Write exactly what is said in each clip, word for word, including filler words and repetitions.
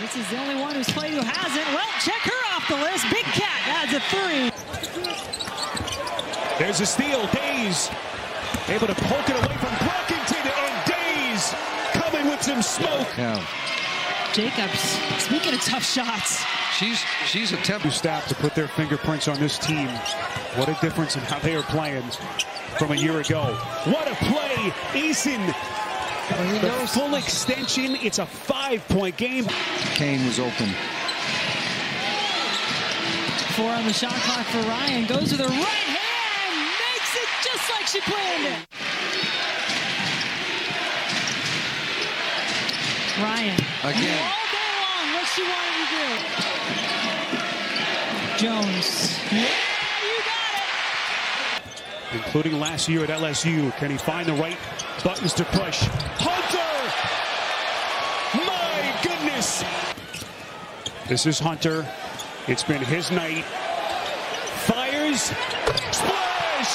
This is the only one who's played who hasn't. Well, check her off the list. Big Cat adds a three. There's a steal. Days able to poke it away from Brockington, and Days coming with some smoke. Yeah. Jacobs, speaking of tough shots. She's she's a temp who stopped to put their fingerprints on this team. What a difference in how they are playing from a year ago. What a play, Eason. Well, the knows. Full extension, it's a five-point game. Kane was open. Four on the shot clock for Ryan. Goes with her right hand. Makes it just like she planned it. Ryan. Again. All day long, what she wanted to do. Jones. Yeah, you got it. Including last year at L S U. Can he find the right buttons to push? Hunter! My goodness! This is Hunter. It's been his night. Fires. Splash!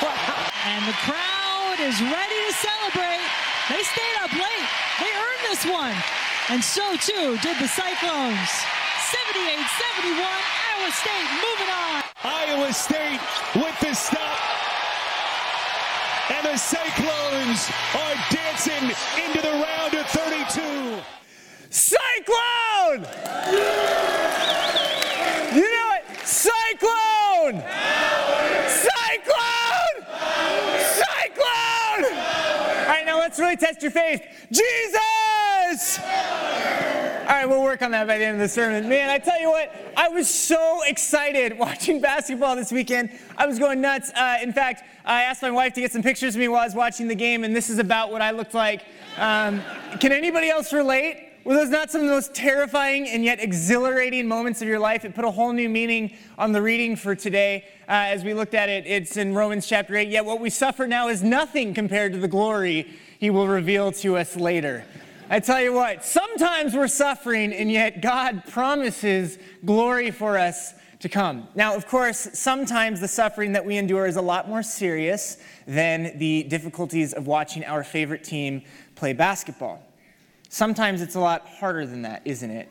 Wow. And the crowd is ready to celebrate. They stayed up late. They earned this one. And so, too, did the Cyclones. seventy-eight seventy-one, Iowa State moving on. Iowa State with the stop. And the Cyclones are dancing into the round of thirty-two. Cyclone! You know it. Cyclone! Cyclone! Cyclone! All right, now let's really test your faith. Jesus! All right, we'll work on that by the end of the sermon. Man, I tell you what, I was so excited watching basketball this weekend. I was going nuts. Uh, in fact, I asked my wife to get some pictures of me while I was watching the game, and this is about what I looked like. Um, can anybody else relate? Were those not some of the most terrifying and yet exhilarating moments of your life? It put a whole new meaning on the reading for today. Uh, as we looked at it, it's in Romans chapter eight. Yet what we suffer now is nothing compared to the glory he will reveal to us later. I tell you what, sometimes we're suffering, and yet God promises glory for us to come. Now, of course, sometimes the suffering that we endure is a lot more serious than the difficulties of watching our favorite team play basketball. Sometimes it's a lot harder than that, isn't it?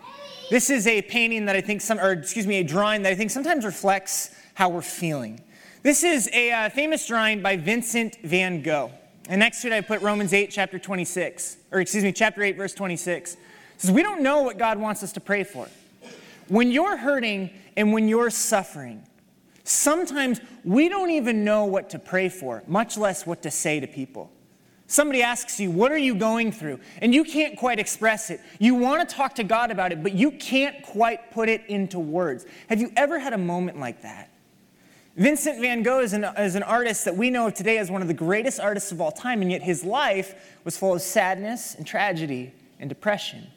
This is a painting that I think some, or excuse me, a drawing that I think sometimes reflects how we're feeling. This is a uh, famous drawing by Vincent van Gogh. And next to it, I put Romans eight, chapter twenty-six, or excuse me, chapter eight, verse twenty-six. It says, we don't know what God wants us to pray for. When you're hurting and when you're suffering, sometimes we don't even know what to pray for, much less what to say to people. Somebody asks you, what are you going through? And you can't quite express it. You want to talk to God about it, but you can't quite put it into words. Have you ever had a moment like that? Vincent van Gogh is an, is an artist that we know of today as one of the greatest artists of all time, and yet his life was full of sadness and tragedy and depression.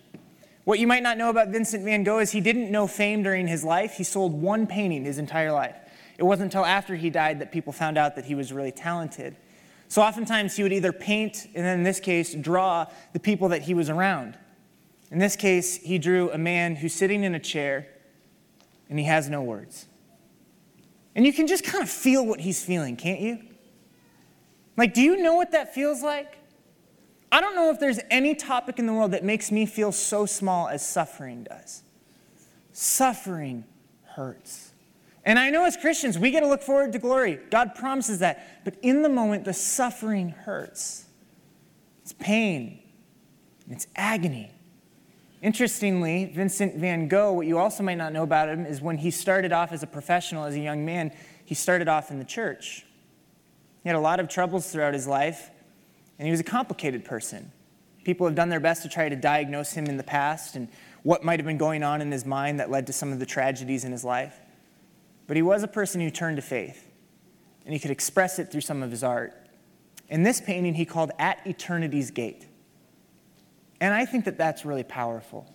What you might not know about Vincent van Gogh is he didn't know fame during his life. He sold one painting his entire life. It wasn't until after he died that people found out that he was really talented. So oftentimes he would either paint, and then in this case, draw the people that he was around. In this case, he drew a man who's sitting in a chair, and he has no words. And you can just kind of feel what he's feeling, can't you? Like, do you know what that feels like? I don't know if there's any topic in the world that makes me feel so small as suffering does. Suffering hurts. And I know as Christians, we get to look forward to glory. God promises that. But in the moment, the suffering hurts. It's pain. It's agony. Interestingly, Vincent van Gogh, what you also might not know about him is when he started off as a professional, as a young man, he started off in the church. He had a lot of troubles throughout his life, and he was a complicated person. People have done their best to try to diagnose him in the past and what might have been going on in his mind that led to some of the tragedies in his life. But he was a person who turned to faith, and he could express it through some of his art. In this painting, he called At Eternity's Gate. And I think that that's really powerful.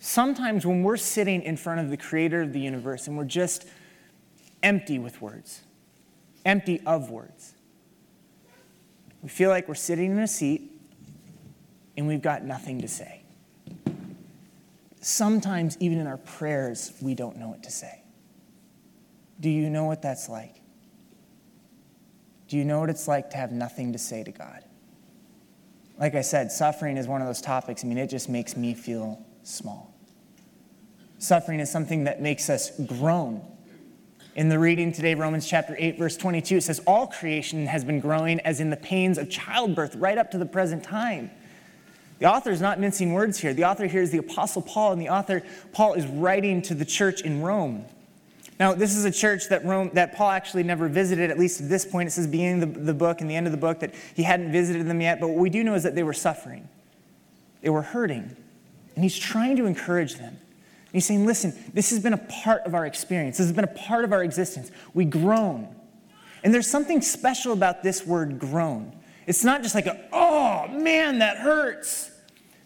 Sometimes when we're sitting in front of the creator of the universe and we're just empty with words, empty of words, we feel like we're sitting in a seat and we've got nothing to say. Sometimes even in our prayers, we don't know what to say. Do you know what that's like? Do you know what it's like to have nothing to say to God? Like I said, suffering is one of those topics. I mean, it just makes me feel small. Suffering is something that makes us groan. In the reading today, Romans chapter eight, verse twenty-two, it says, all creation has been growing as in the pains of childbirth right up to the present time. The author is not mincing words here. The author here is the Apostle Paul, and the author, Paul, is writing to the church in Rome. Now, this is a church that Rome, that Paul actually never visited, at least at this point. It says beginning of the, the book and the end of the book that he hadn't visited them yet, but what we do know is that they were suffering. They were hurting, and he's trying to encourage them. And he's saying, listen, this has been a part of our experience. This has been a part of our existence. We groan. And there's something special about this word groan. It's not just like, a, oh, man, that hurts.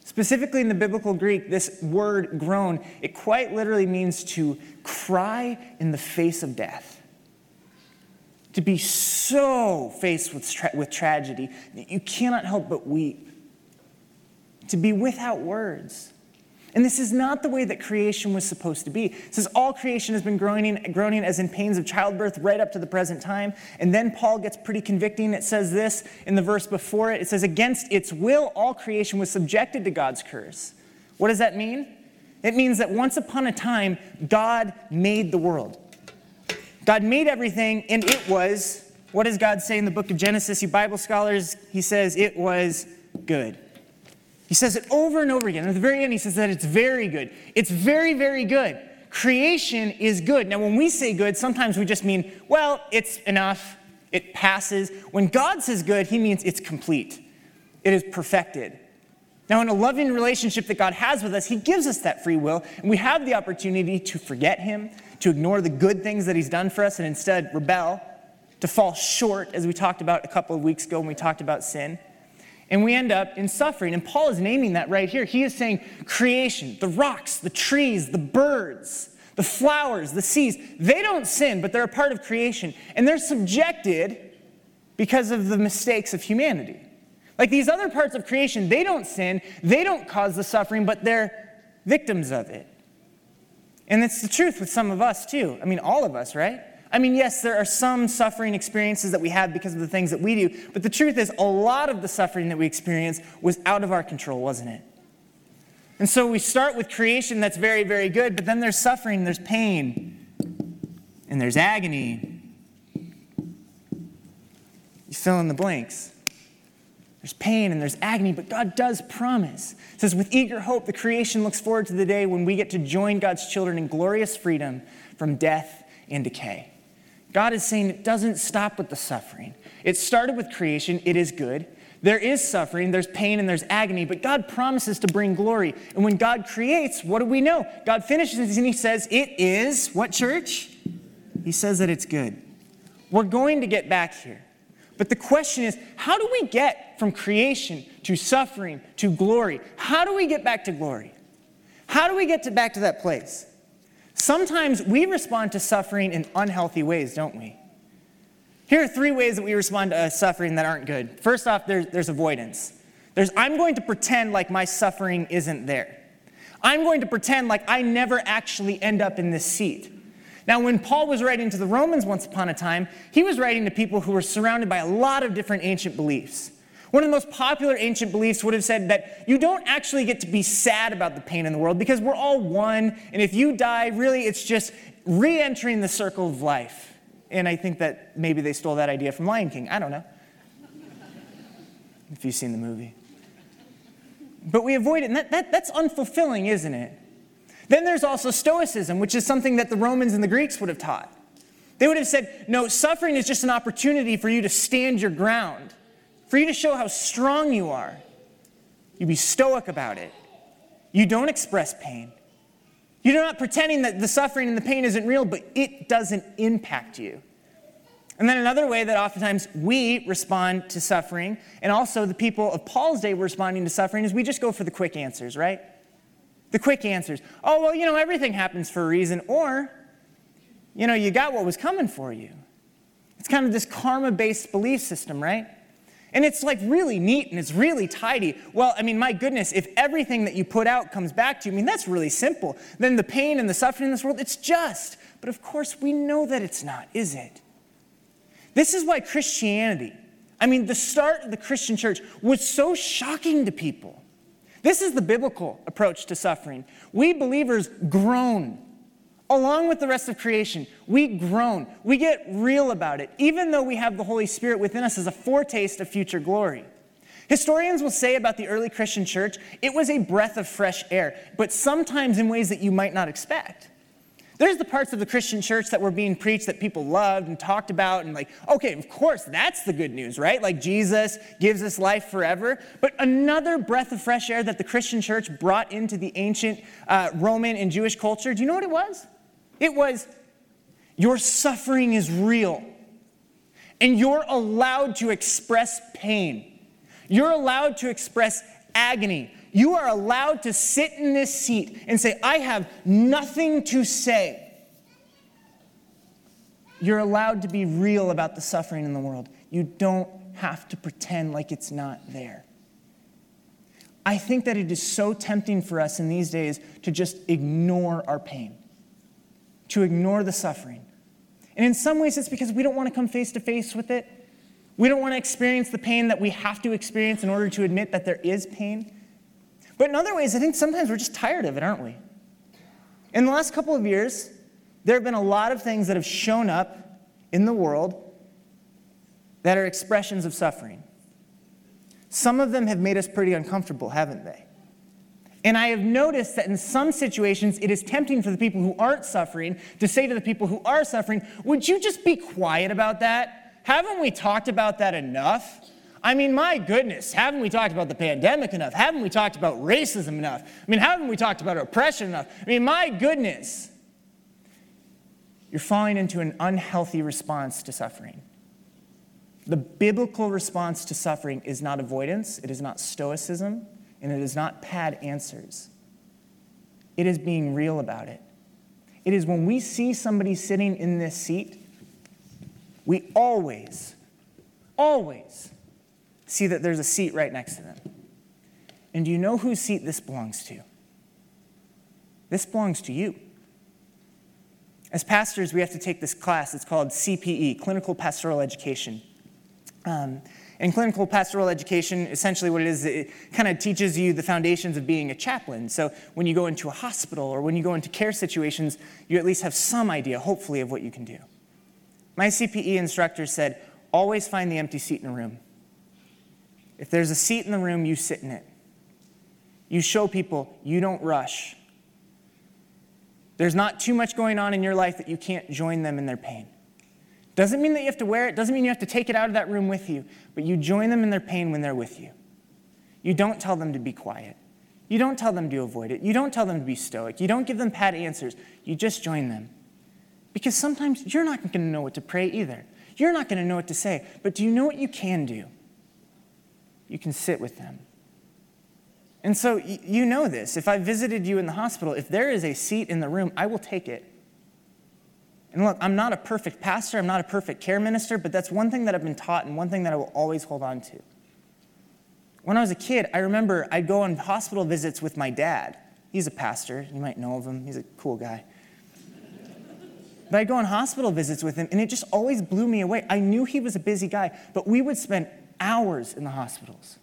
Specifically in the biblical Greek, this word groan, it quite literally means to cry in the face of death. To be so faced with, tra- with tragedy that you cannot help but weep. To be without words. And this is not the way that creation was supposed to be. It says all creation has been groaning, groaning as in pains of childbirth right up to the present time. And then Paul gets pretty convicting. It says this in the verse before it. It says, against its will, all creation was subjected to God's curse. What does that mean? It means that once upon a time, God made the world. God made everything, and it was, what does God say in the book of Genesis, you Bible scholars? He says it was good. He says it over and over again. At the very end, he says that it's very good. It's very, very good. Creation is good. Now, when we say good, sometimes we just mean, well, it's enough. It passes. When God says good, he means it's complete. It is perfected. Now, in a loving relationship that God has with us, he gives us that free will, and we have the opportunity to forget him, to ignore the good things that he's done for us, and instead rebel, to fall short, as we talked about a couple of weeks ago when we talked about sin. And we end up in suffering. And Paul is naming that right here. He is saying creation, the rocks, the trees, the birds, the flowers, the seas, they don't sin, but they're a part of creation. And they're subjected because of the mistakes of humanity. Like these other parts of creation, they don't sin, they don't cause the suffering, but they're victims of it. And it's the truth with some of us too. I mean, all of us, right? I mean, yes, there are some suffering experiences that we have because of the things that we do, but the truth is a lot of the suffering that we experience was out of our control, wasn't it? And so we start with creation that's very, very good, but then there's suffering, there's pain, and there's agony. You fill in the blanks. There's pain and there's agony, but God does promise. It says, with eager hope, the creation looks forward to the day when we get to join God's children in glorious freedom from death and decay. God is saying it doesn't stop with the suffering. It started with creation. It is good. There is suffering. There's pain and there's agony. But God promises to bring glory. And when God creates, what do we know? God finishes and he says it is, what church? He says that it's good. We're going to get back here. But the question is, how do we get from creation to suffering to glory? How do we get back to glory? How do we get to back to that place? Sometimes we respond to suffering in unhealthy ways, don't we? Here are three ways that we respond to suffering that aren't good. First off, there's, there's avoidance. There's, I'm going to pretend like my suffering isn't there. I'm going to pretend like I never actually end up in this seat. Now, when Paul was writing to the Romans once upon a time, he was writing to people who were surrounded by a lot of different ancient beliefs. One of the most popular ancient beliefs would have said that you don't actually get to be sad about the pain in the world because we're all one, and if you die, really it's just re-entering the circle of life. And I think that maybe they stole that idea from Lion King. I don't know. If you've seen the movie. But we avoid it, and that, that, that's unfulfilling, isn't it? Then there's also Stoicism, which is something that the Romans and the Greeks would have taught. They would have said, no, suffering is just an opportunity for you to stand your ground. For you to show how strong you are. You be stoic about it. You don't express pain. You're not pretending that the suffering and the pain isn't real, but it doesn't impact you. And then another way that oftentimes we respond to suffering, and also the people of Paul's day were responding to suffering, is we just go for the quick answers, right? The quick answers. Oh, well, you know, everything happens for a reason, or, you know, you got what was coming for you. It's kind of this karma-based belief system, right? And it's like really neat and it's really tidy. Well, I mean, my goodness, if everything that you put out comes back to you, I mean, that's really simple. Then the pain and the suffering in this world, it's just. But of course, we know that it's not, is it? This is why Christianity, I mean, the start of the Christian church was so shocking to people. This is the biblical approach to suffering. We believers groan. Along with the rest of creation, we groan. We get real about it, even though we have the Holy Spirit within us as a foretaste of future glory. Historians will say about the early Christian church, it was a breath of fresh air, but sometimes in ways that you might not expect. There's the parts of the Christian church that were being preached that people loved and talked about and like, okay, of course, that's the good news, right? Like Jesus gives us life forever. But another breath of fresh air that the Christian church brought into the ancient uh, Roman and Jewish culture, do you know what it was? It was, your suffering is real. And you're allowed to express pain. You're allowed to express agony. You are allowed to sit in this seat and say, I have nothing to say. You're allowed to be real about the suffering in the world. You don't have to pretend like it's not there. I think that it is so tempting for us in these days to just ignore our pain, to ignore the suffering. And in some ways, it's because we don't want to come face to face with it. We don't want to experience the pain that we have to experience in order to admit that there is pain. But in other ways, I think sometimes we're just tired of it, aren't we? In the last couple of years, there have been a lot of things that have shown up in the world that are expressions of suffering. Some of them have made us pretty uncomfortable, haven't they? And I have noticed that in some situations, it is tempting for the people who aren't suffering to say to the people who are suffering, would you just be quiet about that? Haven't we talked about that enough? I mean, my goodness, haven't we talked about the pandemic enough? Haven't we talked about racism enough? I mean, haven't we talked about oppression enough? I mean, my goodness. You're falling into an unhealthy response to suffering. The biblical response to suffering is not avoidance, it is not stoicism, and it is not pad answers. It is being real about it. It is when we see somebody sitting in this seat, we always, always, see that there's a seat right next to them. And do you know whose seat this belongs to? This belongs to you. As pastors, we have to take this class. It's called C P E, Clinical Pastoral Education. Um, and clinical pastoral education, essentially what it is, it kind of teaches you the foundations of being a chaplain. So when you go into a hospital or when you go into care situations, you at least have some idea, hopefully, of what you can do. My C P E instructor said, always find the empty seat in a room. If there's a seat in the room, you sit in it. You show people you don't rush. There's not too much going on in your life that you can't join them in their pain. Doesn't mean that you have to wear it. Doesn't mean you have to take it out of that room with you. But you join them in their pain when they're with you. You don't tell them to be quiet. You don't tell them to avoid it. You don't tell them to be stoic. You don't give them pat answers. You just join them. Because sometimes you're not going to know what to pray either. You're not going to know what to say. But do you know what you can do? You can sit with them. And so you know this. If I visited you in the hospital, if there is a seat in the room, I will take it. And look, I'm not a perfect pastor. I'm not a perfect care minister. But that's one thing that I've been taught and one thing that I will always hold on to. When I was a kid, I remember I'd go on hospital visits with my dad. He's a pastor. You might know of him. He's a cool guy. But I'd go on hospital visits with him, and it just always blew me away. I knew he was a busy guy, but we would spend hours in the hospitals.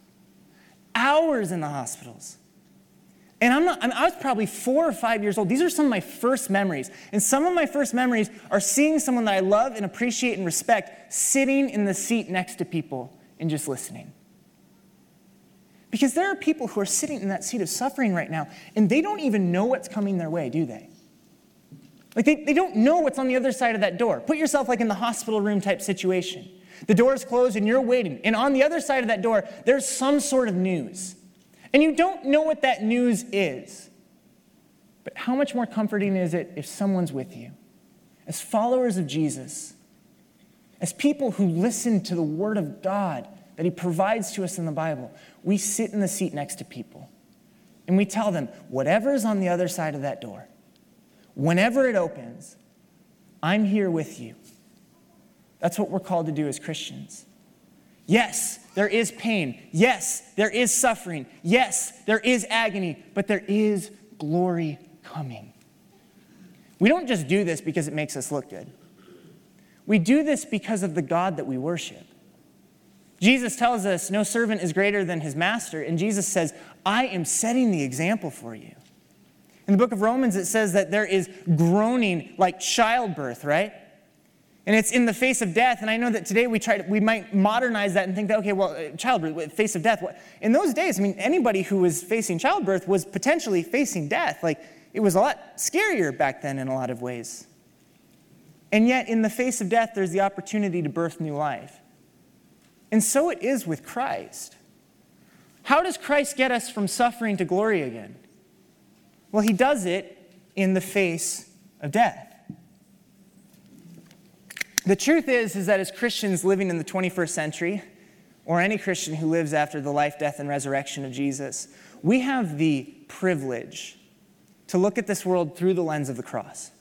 Hours in the hospitals. And I'm not, I mean, I was probably four or five years old. These are some of my first memories. And some of my first memories are seeing someone that I love and appreciate and respect sitting in the seat next to people and just listening. Because there are people who are sitting in that seat of suffering right now, and they don't even know what's coming their way, do they? Like, they, they don't know what's on the other side of that door. Put yourself like in the hospital room type situation. The door's closed and you're waiting. And on the other side of that door, there's some sort of news. And you don't know what that news is. But how much more comforting is it if someone's with you? As followers of Jesus, as people who listen to the word of God that he provides to us in the Bible, we sit in the seat next to people. And we tell them, whatever's on the other side of that door, whenever it opens, I'm here with you. That's what we're called to do as Christians. Yes, there is pain. Yes, there is suffering. Yes, there is agony, but there is glory coming. We don't just do this because it makes us look good. We do this because of the God that we worship. Jesus tells us no servant is greater than his master, and Jesus says, I am setting the example for you. In the book of Romans, it says that there is groaning like childbirth, right? And it's in the face of death. And I know that today we try to, we might modernize that and think that, okay, well, childbirth, face of death. What? In those days, I mean, anybody who was facing childbirth was potentially facing death. Like, it was a lot scarier back then in a lot of ways. And yet, in the face of death, there's the opportunity to birth new life. And so it is with Christ. How does Christ get us from suffering to glory again? Well, he does it in the face of death. The truth is, is that as Christians living in the twenty-first century, or any Christian who lives after the life, death, and resurrection of Jesus, we have the privilege to look at this world through the lens of the cross.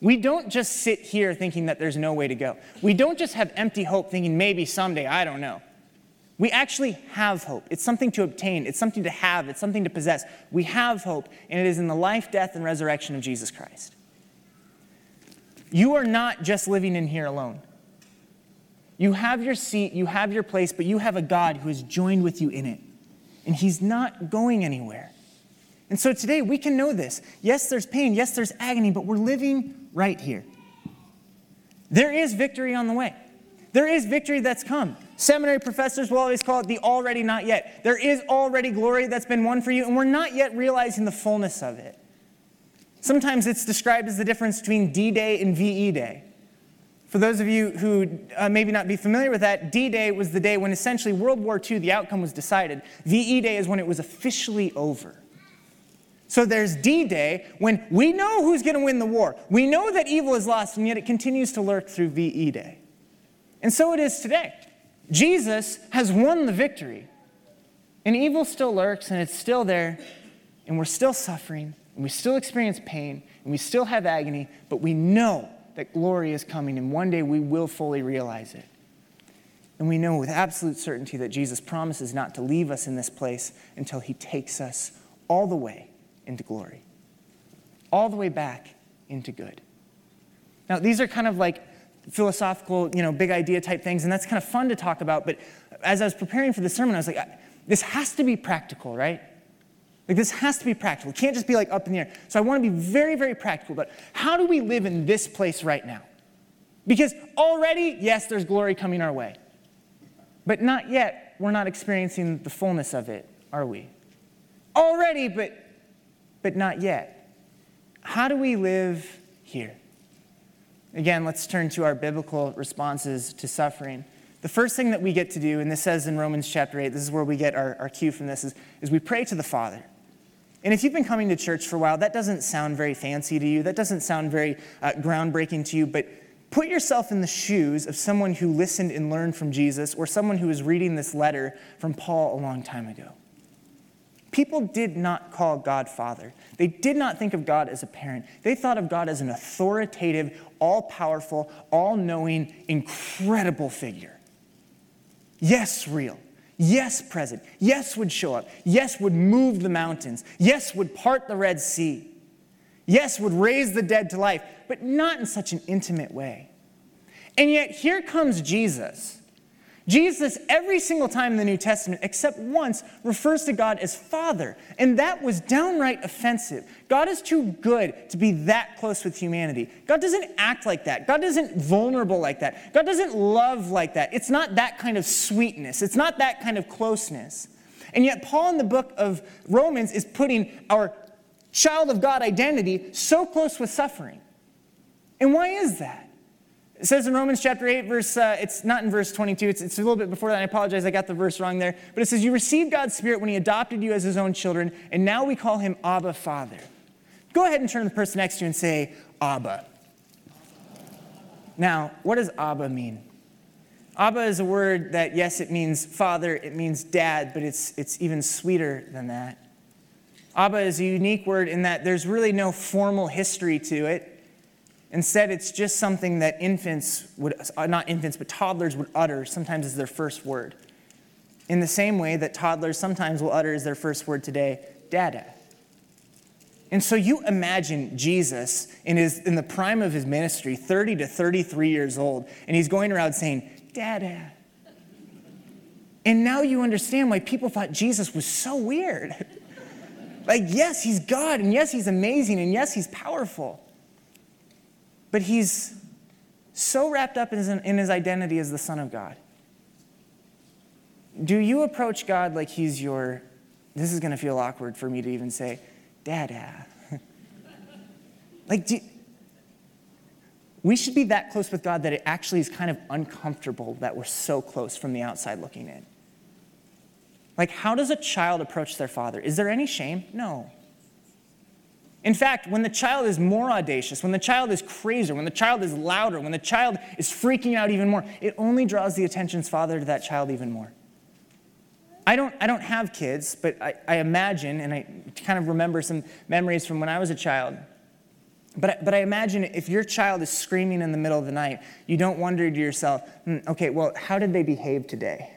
We don't just sit here thinking that there's no way to go. We don't just have empty hope thinking maybe someday, I don't know. We actually have hope. It's something to obtain. It's something to have. It's something to possess. We have hope, and it is in the life, death, and resurrection of Jesus Christ. You are not just living in here alone. You have your seat, you have your place, but you have a God who has joined with you in it, and he's not going anywhere. And so today we can know this. Yes, there's pain. Yes, there's agony, but we're living right here. There is victory on the way. There is victory that's come. Seminary professors will always call it the already not yet. There is already glory that's been won for you, and we're not yet realizing the fullness of it. Sometimes it's described as the difference between D-Day and V E Day. For those of you who uh, maybe not be familiar with that, D-Day was the day when essentially World War Two, the outcome was decided. V E Day is when it was officially over. So there's D-Day, when we know who's going to win the war. We know that evil is lost, and yet it continues to lurk through V E Day. And so it is today. Jesus has won the victory. And evil still lurks, and it's still there, and we're still suffering, and we still experience pain, and we still have agony, but we know that glory is coming, and one day we will fully realize it. And we know with absolute certainty that Jesus promises not to leave us in this place until he takes us all the way into glory, all the way back into good. Now, these are kind of like philosophical, you know, big idea type things, and that's kind of fun to talk about, but as I was preparing for the sermon, I was like, this has to be practical, right? Like, this has to be practical. It can't just be, like, up in the air. So I want to be very, very practical, but how do we live in this place right now? Because already, yes, there's glory coming our way, but not yet. We're not experiencing the fullness of it, are we? Already, but but not yet. How do we live here? Again, let's turn to our biblical responses to suffering. The first thing that we get to do, and this says in Romans chapter eight, this is where we get our, our cue from this, is, is we pray to the Father. And if you've been coming to church for a while, that doesn't sound very fancy to you. That doesn't sound very uh, groundbreaking to you, but put yourself in the shoes of someone who listened and learned from Jesus, or someone who was reading this letter from Paul a long time ago. People did not call God Father. They did not think of God as a parent. They thought of God as an authoritative, all-powerful, all-knowing, incredible figure. Yes, real. Yes, present. Yes, would show up. Yes, would move the mountains. Yes, would part the Red Sea. Yes, would raise the dead to life, but not in such an intimate way. And yet, here comes Jesus. Jesus, every single time in the New Testament, except once, refers to God as Father. And that was downright offensive. God is too good to be that close with humanity. God doesn't act like that. God isn't vulnerable like that. God doesn't love like that. It's not that kind of sweetness. It's not that kind of closeness. And yet Paul in the book of Romans is putting our child of God identity so close with suffering. And why is that? It says in Romans chapter eight, verse uh, it's not in verse twenty-two, it's, it's a little bit before that, and I apologize, I got the verse wrong there. But it says, you received God's Spirit when he adopted you as his own children, and now we call him Abba, Father. Go ahead and turn to the person next to you and say, Abba. Now, what does Abba mean? Abba is a word that, yes, it means father, it means dad, but it's it's even sweeter than that. Abba is a unique word in that there's really no formal history to it. Instead, it's just something that infants would, not infants, but toddlers would utter sometimes as their first word. In the same way that toddlers sometimes will utter as their first word today, Dada. And so you imagine Jesus in his in the prime of his ministry, thirty to thirty-three years old, and he's going around saying, Dada, And now you understand why people thought Jesus was so weird. Like, yes, he's God, and yes, he's amazing, and yes, he's powerful. But he's so wrapped up in his, in his identity as the Son of God. Do you approach God like he's your, this is going to feel awkward for me to even say, Dada. Like, do, we should be that close with God that it actually is kind of uncomfortable that we're so close from the outside looking in. Like, how does a child approach their father? Is there any shame? No. In fact, when the child is more audacious, when the child is crazier, when the child is louder, when the child is freaking out even more, it only draws the attention of father to that child even more. I don't, I don't have kids, but I, I imagine, and I kind of remember some memories from when I was a child, But, but I imagine if your child is screaming in the middle of the night, you don't wonder to yourself, mm, okay, well, how did they behave today?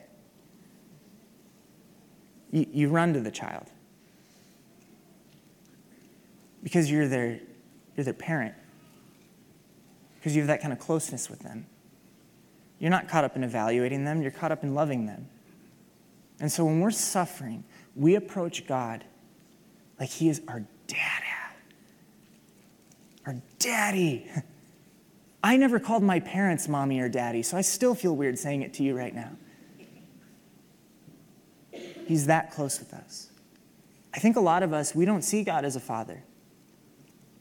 You, you run to the child. Because you're their, you're their parent. Because you have that kind of closeness with them. You're not caught up in evaluating them. You're caught up in loving them. And so when we're suffering, we approach God like he is our daddy. Or daddy. I never called my parents mommy or daddy, so I still feel weird saying it to you right now. He's that close with us. I think a lot of us, we don't see God as a father.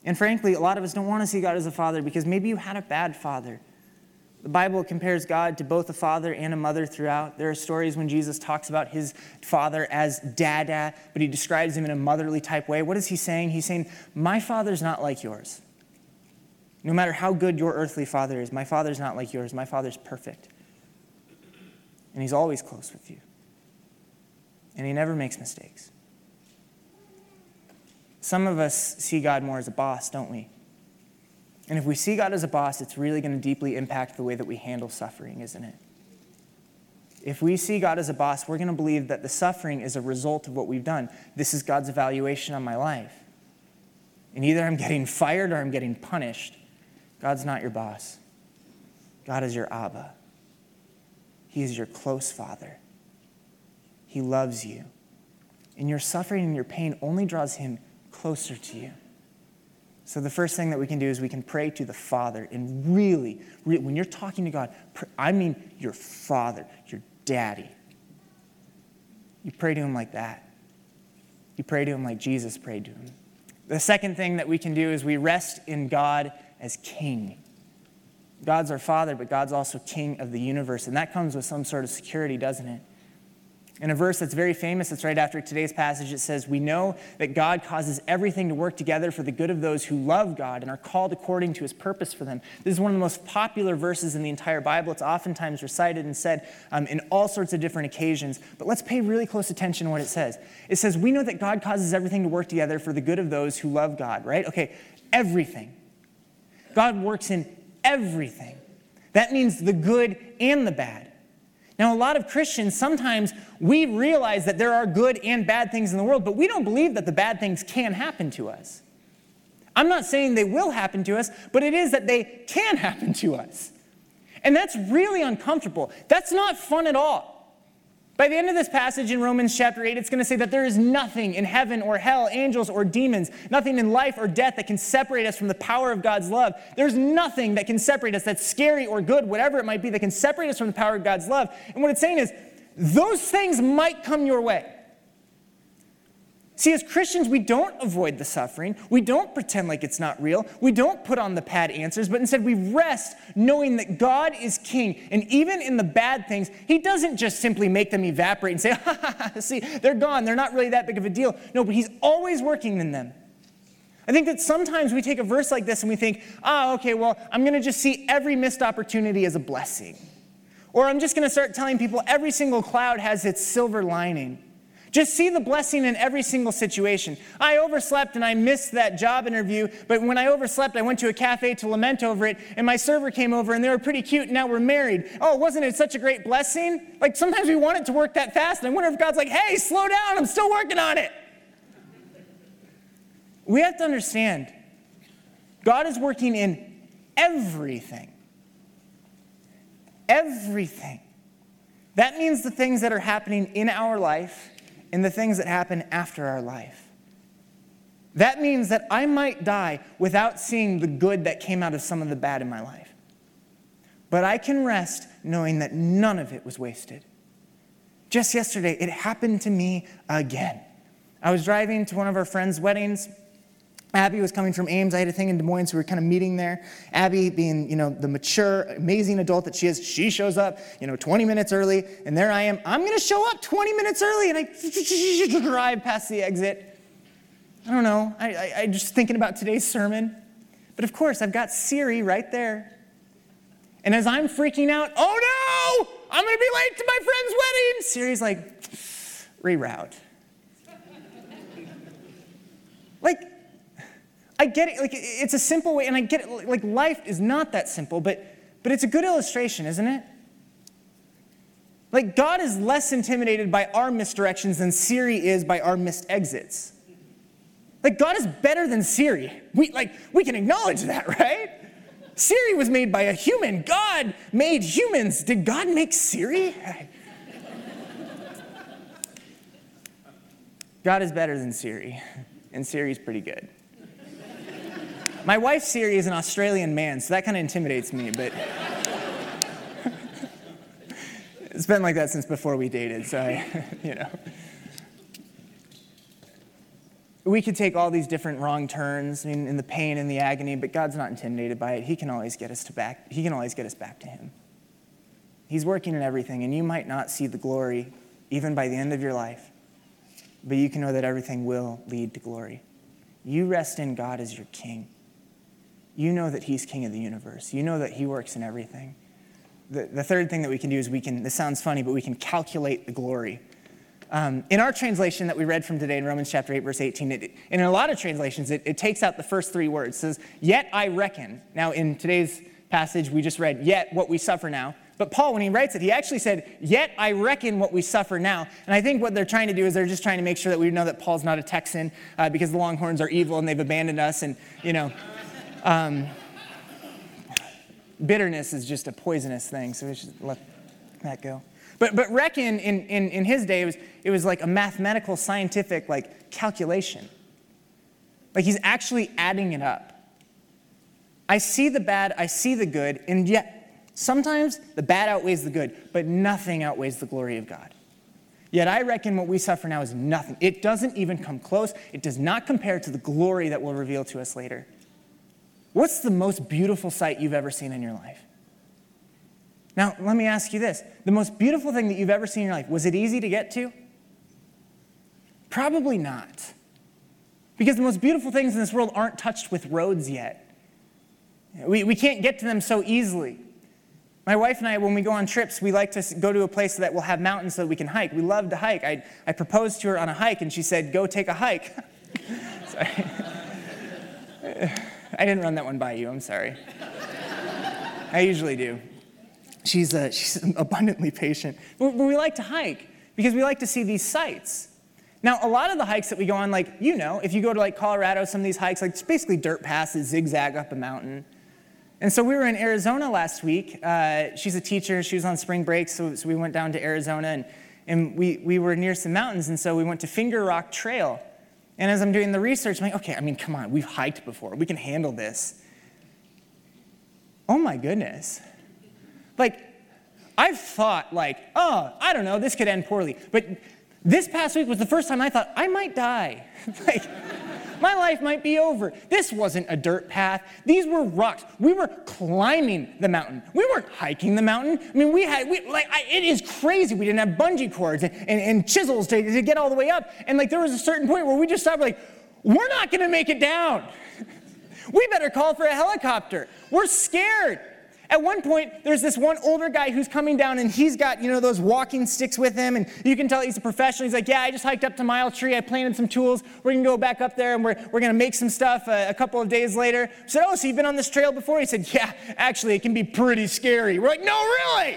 And frankly, a lot of us don't want to see God as a father because maybe you had a bad father. The Bible compares God to both a father and a mother throughout. There are stories when Jesus talks about his father as Dada, but he describes him in a motherly type way. What is he saying? He's saying, my father's not like yours. No matter how good your earthly father is, my father's not like yours. My father's perfect. And he's always close with you. And he never makes mistakes. Some of us see God more as a boss, don't we? And if we see God as a boss, it's really going to deeply impact the way that we handle suffering, isn't it? If we see God as a boss, we're going to believe that the suffering is a result of what we've done. This is God's evaluation on my life. And either I'm getting fired or I'm getting punished. God's not your boss. God is your Abba. He is your close father. He loves you. And your suffering and your pain only draws him closer to you. So the first thing that we can do is we can pray to the Father. And really, really when you're talking to God, pray, I mean your Father, your Daddy. You pray to him like that. You pray to him like Jesus prayed to him. The second thing that we can do is we rest in God as King. God's our Father, but God's also King of the universe. And that comes with some sort of security, doesn't it? In a verse that's very famous, it's right after today's passage, it says, we know that God causes everything to work together for the good of those who love God and are called according to his purpose for them. This is one of the most popular verses in the entire Bible. It's oftentimes recited and said um, in all sorts of different occasions. But let's pay really close attention to what it says. It says, we know that God causes everything to work together for the good of those who love God, right? Okay, everything. God works in everything. That means the good and the bad. Now, a lot of Christians, sometimes we realize that there are good and bad things in the world, but we don't believe that the bad things can happen to us. I'm not saying they will happen to us, but it is that they can happen to us. And that's really uncomfortable. That's not fun at all. By the end of this passage in Romans chapter eight, it's going to say that there is nothing in heaven or hell, angels or demons, nothing in life or death that can separate us from the power of God's love. There's nothing that can separate us that's scary or good, whatever it might be, that can separate us from the power of God's love. And what it's saying is, those things might come your way. See, as Christians, we don't avoid the suffering. We don't pretend like it's not real. We don't put on the pad answers, but instead we rest knowing that God is king. And even in the bad things, he doesn't just simply make them evaporate and say, ha, ha, ha, see, they're gone. They're not really that big of a deal. No, but he's always working in them. I think that sometimes we take a verse like this and we think, ah, okay, well, I'm going to just see every missed opportunity as a blessing. Or I'm just going to start telling people every single cloud has its silver lining. Just see the blessing in every single situation. I overslept and I missed that job interview, but when I overslept, I went to a cafe to lament over it, and my server came over, and they were pretty cute, and now we're married. Oh, wasn't it such a great blessing? Like, sometimes we want it to work that fast, and I wonder if God's like, hey, slow down, I'm still working on it. We have to understand, God is working in everything. Everything. That means the things that are happening in our life and the things that happen after our life. That means that I might die without seeing the good that came out of some of the bad in my life. But I can rest knowing that none of it was wasted. Just yesterday, it happened to me again. I was driving to one of our friends' weddings. Abby was coming from Ames. I had a thing in Des Moines, so we were kind of meeting there. Abby, being, you know, the mature, amazing adult that she is, she shows up, you know, twenty minutes early, and there I am. I'm going to show up twenty minutes early, and I drive past the exit. I don't know. I, I, I just thinking about today's sermon. But of course, I've got Siri right there. And as I'm freaking out, oh no, I'm going to be late to my friend's wedding, Siri's like, reroute. Like, I get it. Like, it's a simple way, and I get it. Like, life is not that simple, but but it's a good illustration, isn't it? Like, God is less intimidated by our misdirections than Siri is by our missed exits. Like, God is better than Siri. We like we can acknowledge that, right? Siri was made by a human. God made humans. Did God make Siri? God is better than Siri, and Siri's pretty good. My wife, Siri, is an Australian man, so that kind of intimidates me, but it's been like that since before we dated, so I, you know. We could take all these different wrong turns in, in the pain and the agony, but God's not intimidated by it. He can always get us to back. He can always get us back to him. He's working in everything, and you might not see the glory even by the end of your life, but you can know that everything will lead to glory. You rest in God as your king. You know that he's king of the universe. You know that he works in everything. The, the third thing that we can do is we can, this sounds funny, but we can calculate the glory. Um, in our translation that we read from today in Romans chapter eight, verse eighteen, it, in a lot of translations, it, it takes out the first three words. It says, yet I reckon. Now, in today's passage, we just read, yet what we suffer now. But Paul, when he writes it, he actually said, yet I reckon what we suffer now. And I think what they're trying to do is they're just trying to make sure that we know that Paul's not a Texan uh, because the Longhorns are evil and they've abandoned us. And, you know, um, bitterness is just a poisonous thing. So we should let that go. But but reckon in, in, in his day, it was, it was like a mathematical, scientific, like, calculation. Like, he's actually adding it up. I see the bad, I see the good, and yet, sometimes the bad outweighs the good, but nothing outweighs the glory of God. Yet I reckon what we suffer now is nothing. It doesn't even come close. It does not compare to the glory that will reveal to us later. What's the most beautiful sight you've ever seen in your life? Now, let me ask you this. The most beautiful thing that you've ever seen in your life, was it easy to get to? Probably not. Because the most beautiful things in this world aren't touched with roads yet. We, we can't get to them so easily. My wife and I, when we go on trips, we like to go to a place that will have mountains so that we can hike. We love to hike. I, I proposed to her on a hike, and she said, go take a hike. Sorry. I didn't run that one by you. I'm sorry. I usually do. She's, uh, she's abundantly patient. But we like to hike because we like to see these sights. Now, a lot of the hikes that we go on, like, you know, if you go to, like, Colorado, some of these hikes, like, it's basically dirt passes, zigzag up a mountain. And so we were in Arizona last week. Uh, she's a teacher. She was on spring break, so, so we went down to Arizona, and, and we, we were near some mountains, and so we went to Finger Rock Trail. And as I'm doing the research, I'm like, okay, I mean, come on. We've hiked before. We can handle this. Oh, my goodness. Like, I've thought, like, oh, I don't know. This could end poorly. But this past week was the first time I thought, I might die. Like... my life might be over. This wasn't a dirt path. These were rocks. We were climbing the mountain. We weren't hiking the mountain. I mean, we had, we, like, I, it is crazy. We didn't have bungee cords and, and, and chisels to, to get all the way up. And, like, there was a certain point where we just stopped, like, we're not going to make it down. We better call for a helicopter. We're scared. At one point, there's this one older guy who's coming down, and he's got, you know, those walking sticks with him, and you can tell he's a professional. He's like, yeah, I just hiked up to Mile Tree. I planted some tools. We're going to go back up there, and we're, we're going to make some stuff uh, a couple of days later. I said, oh, so you've been on this trail before? He said, yeah, actually, it can be pretty scary. We're like, no, really?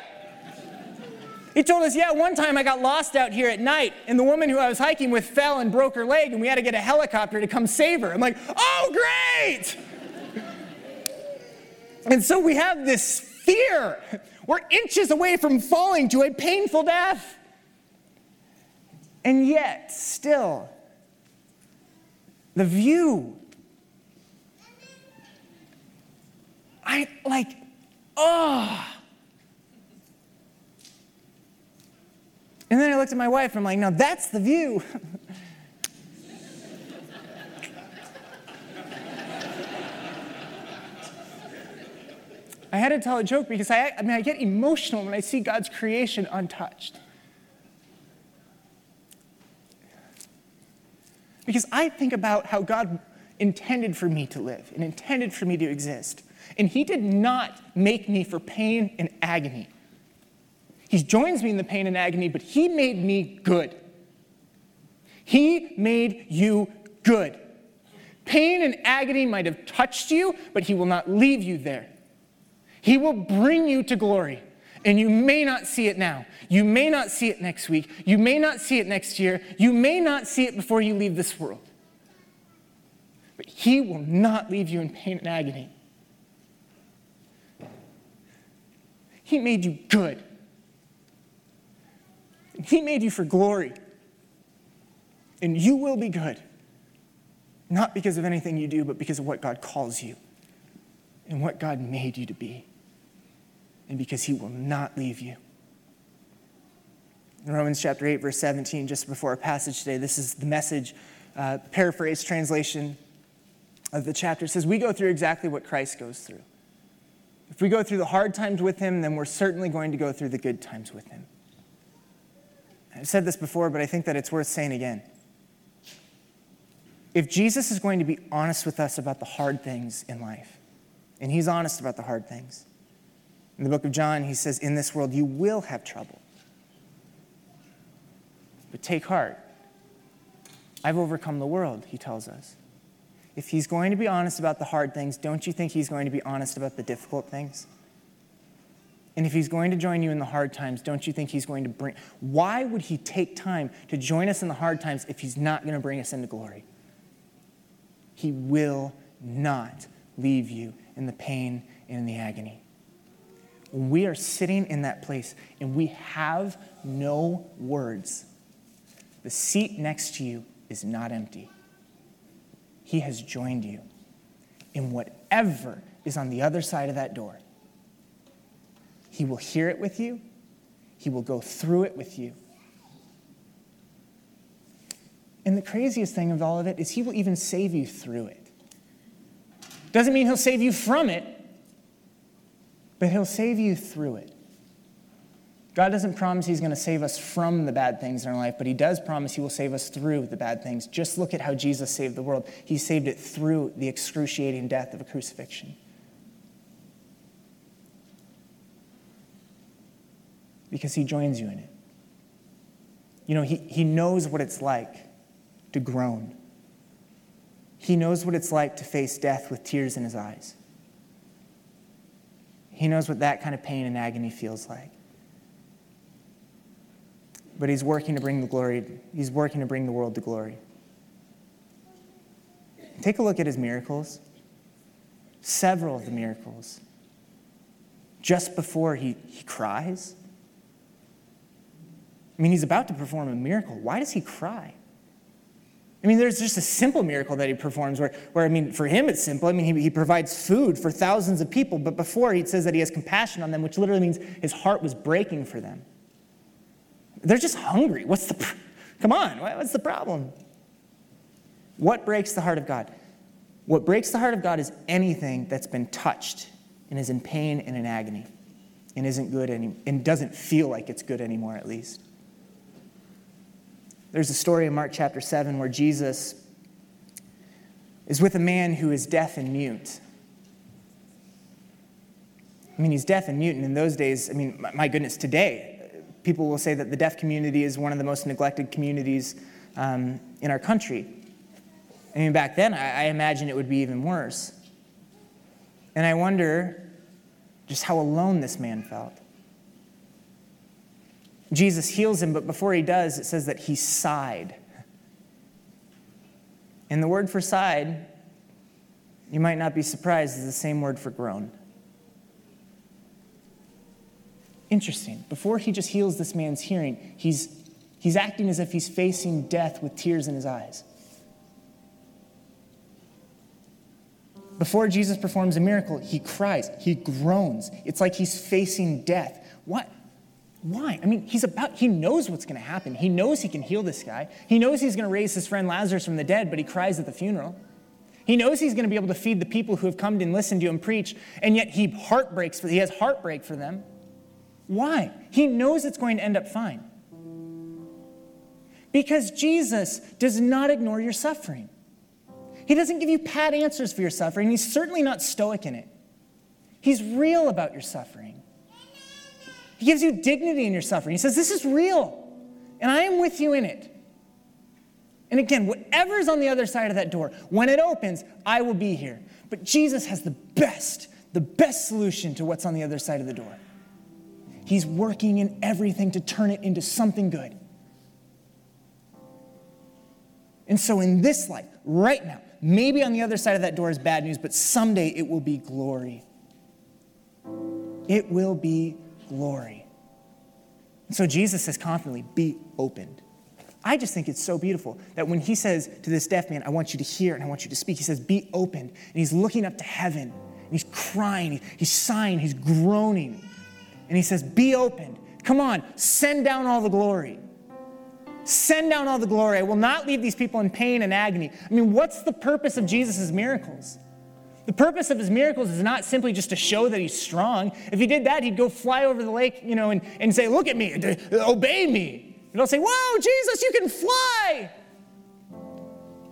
He told us, yeah, one time I got lost out here at night, and the woman who I was hiking with fell and broke her leg, and we had to get a helicopter to come save her. I'm like, oh, great! And so we have this fear. We're inches away from falling to a painful death. And yet, still, the view. I, like, oh. And then I looked at my wife, and I'm like, now that's the view. I had to tell a joke because I, I mean, I get emotional when I see God's creation untouched. Because I think about how God intended for me to live and intended for me to exist. And he did not make me for pain and agony. He joins me in the pain and agony, but he made me good. He made you good. Pain and agony might have touched you, but he will not leave you there. He will bring you to glory, and you may not see it now. You may not see it next week. You may not see it next year. You may not see it before you leave this world. But he will not leave you in pain and agony. He made you good. He made you for glory. And you will be good, not because of anything you do, but because of what God calls you. And what God made you to be. And because he will not leave you. In Romans chapter eight, verse seventeen, just before our passage today, this is the message, uh, paraphrase translation of the chapter. It says, we go through exactly what Christ goes through. If we go through the hard times with him, then we're certainly going to go through the good times with him. I've said this before, but I think that it's worth saying again. If Jesus is going to be honest with us about the hard things in life, and he's honest about the hard things. In the book of John, he says, in this world you will have trouble. But take heart. I've overcome the world, he tells us. If he's going to be honest about the hard things, don't you think he's going to be honest about the difficult things? And if he's going to join you in the hard times, don't you think he's going to bring... Why would he take time to join us in the hard times if he's not going to bring us into glory? He will not leave you in the pain and in the agony. When we are sitting in that place and we have no words, the seat next to you is not empty. He has joined you in whatever is on the other side of that door. He will hear it with you. He will go through it with you. And the craziest thing of all of it is he will even save you through it. Doesn't mean he'll save you from it, but he'll save you through it. God doesn't promise he's going to save us from the bad things in our life, but he does promise he will save us through the bad things. Just look at how Jesus saved the world. He saved it through the excruciating death of a crucifixion. Because he joins you in it. You know, he, he knows what it's like to groan. He knows what it's like to face death with tears in his eyes. He knows what that kind of pain and agony feels like. But he's working to bring the glory, he's working to bring the world to glory. Take a look at his miracles. Several of the miracles. Just before he, he cries. I mean, he's about to perform a miracle. Why does he cry? I mean, there's just a simple miracle that he performs where, where I mean, for him it's simple. I mean, he, he provides food for thousands of people, but before he says that he has compassion on them, which literally means his heart was breaking for them. They're just hungry. What's the, pr- come on, what's the problem? What breaks the heart of God? What breaks the heart of God is anything that's been touched and is in pain and in agony and isn't good any- and doesn't feel like it's good anymore, at least. There's a story in Mark chapter seven where Jesus is with a man who is deaf and mute. I mean, he's deaf and mute, and in those days, I mean, my goodness, today, people will say that the deaf community is one of the most neglected communities um, in our country. I mean, back then, I, I imagine it would be even worse. And I wonder just how alone this man felt. Jesus heals him, but before he does, it says that he sighed. And the word for sighed, you might not be surprised, is the same word for groan. Interesting. Before he just heals this man's hearing, he's he's acting as if he's facing death with tears in his eyes. Before Jesus performs a miracle, he cries, he groans. It's like he's facing death. What? Why? I mean, he's about, he knows what's going to happen. He knows he can heal this guy. He knows he's going to raise his friend Lazarus from the dead, but he cries at the funeral. He knows he's going to be able to feed the people who have come and listened to him preach, and yet he heartbreaks for, he has heartbreak for them. Why? He knows it's going to end up fine. Because Jesus does not ignore your suffering. He doesn't give you pat answers for your suffering. He's certainly not stoic in it. He's real about your suffering. He gives you dignity in your suffering. He says, this is real, and I am with you in it. And again, whatever's on the other side of that door, when it opens, I will be here. But Jesus has the best, the best solution to what's on the other side of the door. He's working in everything to turn it into something good. And so in this life, right now, maybe on the other side of that door is bad news, but someday it will be glory. It will be glory. And so Jesus says confidently, be opened. I just think it's so beautiful that when he says to this deaf man, I want you to hear and I want you to speak, he says, be opened. And he's looking up to heaven, and he's crying, he's sighing, he's groaning. And he says, be opened. Come on, send down all the glory. Send down all the glory. I will not leave these people in pain and agony. I mean, what's the purpose of Jesus' miracles? The purpose of his miracles is not simply just to show that he's strong. If he did that, he'd go fly over the lake, you know, and, and say, look at me, d- obey me. And I'll say, whoa, Jesus, you can fly.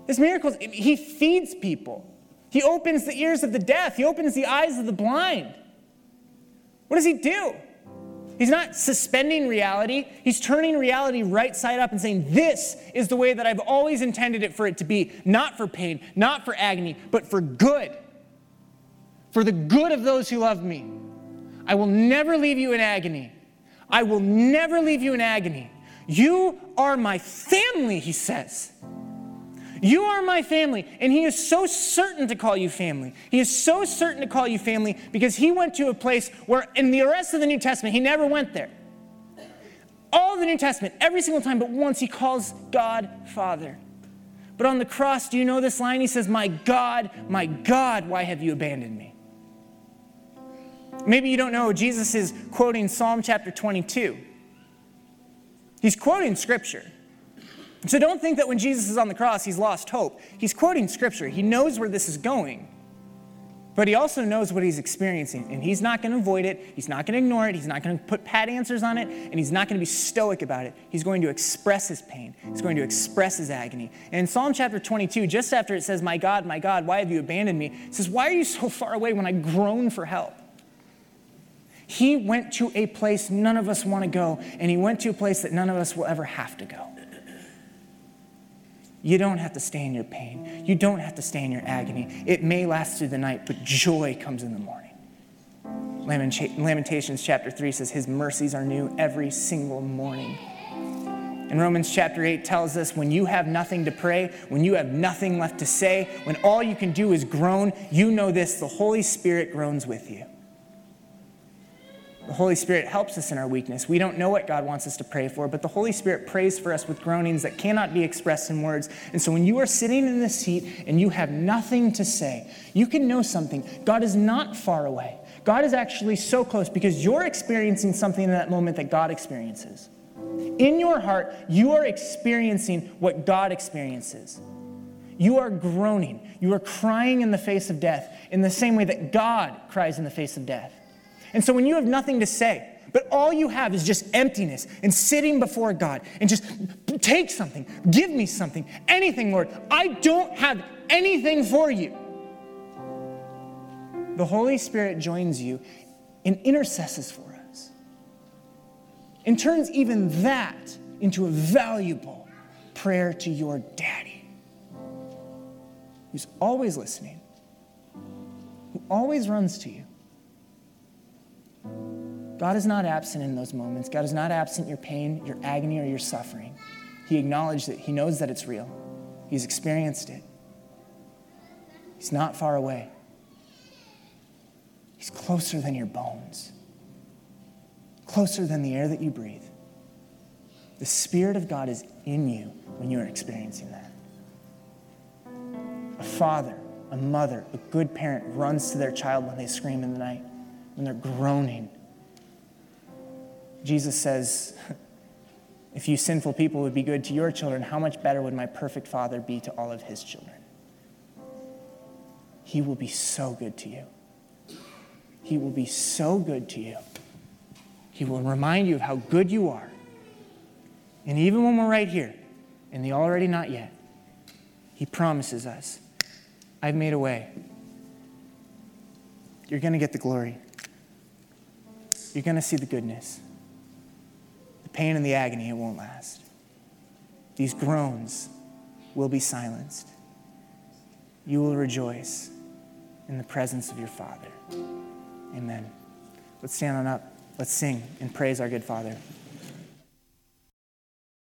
His miracles, he feeds people. He opens the ears of the deaf. He opens the eyes of the blind. What does he do? He's not suspending reality. He's turning reality right side up and saying, this is the way that I've always intended it for it to be. Not for pain, not for agony, but for good. For the good of those who love me. I will never leave you in agony. I will never leave you in agony. You are my family, he says. You are my family. And he is so certain to call you family. He is so certain to call you family because he went to a place where in the rest of the New Testament, he never went there. All of the New Testament, every single time, but once he calls God Father. But on the cross, do you know this line? He says, my God, my God, why have you abandoned me? Maybe you don't know, Jesus is quoting Psalm chapter twenty-two. He's quoting Scripture. So don't think that when Jesus is on the cross, he's lost hope. He's quoting Scripture. He knows where this is going. But he also knows what he's experiencing. And he's not going to avoid it. He's not going to ignore it. He's not going to put pat answers on it. And he's not going to be stoic about it. He's going to express his pain. He's going to express his agony. And in Psalm chapter twenty-two, just after it says, my God, my God, why have you abandoned me? It says, why are you so far away when I groan for help? He went to a place none of us want to go. And he went to a place that none of us will ever have to go. You don't have to stay in your pain. You don't have to stay in your agony. It may last through the night, but joy comes in the morning. Lamentations chapter three says, his mercies are new every single morning. And Romans chapter eight tells us, when you have nothing to pray, when you have nothing left to say, when all you can do is groan, you know this, the Holy Spirit groans with you. The Holy Spirit helps us in our weakness. We don't know what God wants us to pray for, but the Holy Spirit prays for us with groanings that cannot be expressed in words. And so when you are sitting in this seat and you have nothing to say, you can know something. God is not far away. God is actually so close because you're experiencing something in that moment that God experiences. In your heart, you are experiencing what God experiences. You are groaning. You are crying in the face of death in the same way that God cries in the face of death. And so when you have nothing to say, but all you have is just emptiness and sitting before God and just take something, give me something, anything, Lord, I don't have anything for you. The Holy Spirit joins you and intercesses for us and turns even that into a valuable prayer to your daddy who's always listening, who always runs to you. God is not absent in those moments. God is not absent in your pain, your agony, or your suffering. He acknowledges it. He knows that it's real. He's experienced it. He's not far away. He's closer than your bones, closer than the air that you breathe. The Spirit of God is in you when you are experiencing that. A father, a mother, a good parent runs to their child when they scream in the night, when they're groaning. Jesus says, if you sinful people would be good to your children, how much better would my perfect Father be to all of his children? He will be so good to you. He will be so good to you. He will remind you of how good you are. And even when we're right here, in the already not yet, he promises us, I've made a way. You're going to get the glory. You're going to see the goodness. The pain and the agony, it won't last. These groans will be silenced. You will rejoice in the presence of your Father. Amen. Let's stand on up. Let's sing and praise our good Father.